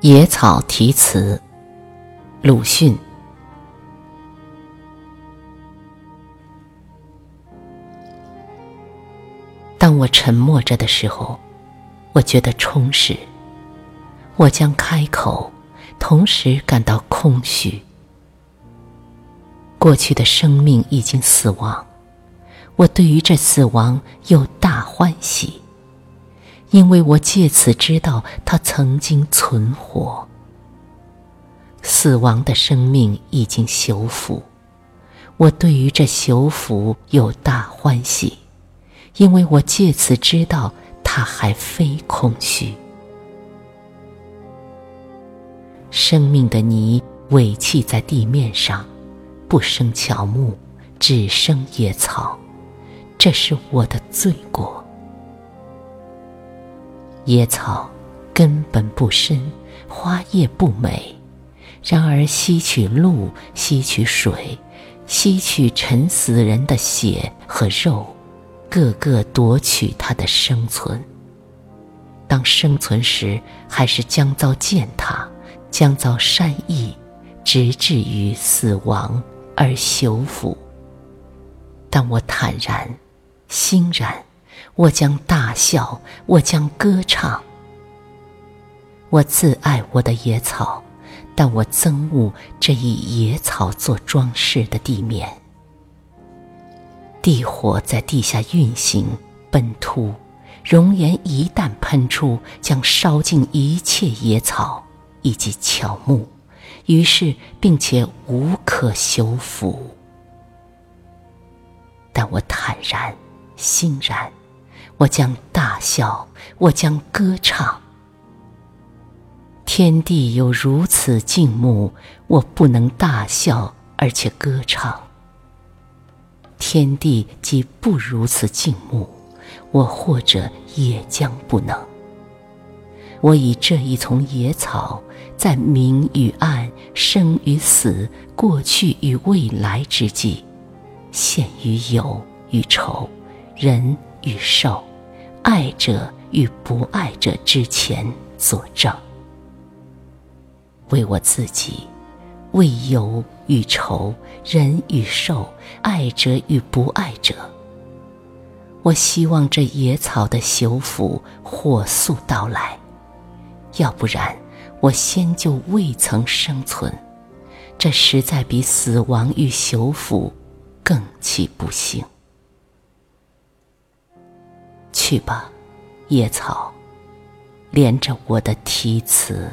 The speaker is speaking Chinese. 野草题词，鲁迅。当我沉默着的时候，我觉得充实，我将开口，同时感到空虚。过去的生命已经死亡，我对于这死亡又大欢喜，因为我借此知道它曾经存活。死亡的生命已经修复，我对于这修复又大欢喜，因为我借此知道它还非空虚。生命的泥委弃在地面上，不生乔木，只生野草，这是我的罪过。野草根本不深，花叶不美，然而吸取露，吸取水，吸取沉死人的血和肉，个个夺取它的生存。当生存时，还是将遭践踏，将遭善意，直至于死亡而修复。但我坦然欣然，我将大笑，我将歌唱。我自爱我的野草，但我憎恶这以野草做装饰的地面。地火在地下运行奔突，熔岩一旦喷出，将烧尽一切野草以及乔木，于是并且无可修复。但我坦然欣然，我将大笑，我将歌唱。天地有如此静穆，我不能大笑而且歌唱。天地既不如此静穆，我或者也将不能。我以这一丛野草，在明与暗、生与死、过去与未来之际，现于有与愁、人与兽、爱者与不爱者之前作证，为我自己，为有与愁、人与兽、爱者与不爱者。我希望这野草的修复火速到来，要不然我先就未曾生存，这实在比死亡与修复更其不幸。去吧，野草，连着我的题词。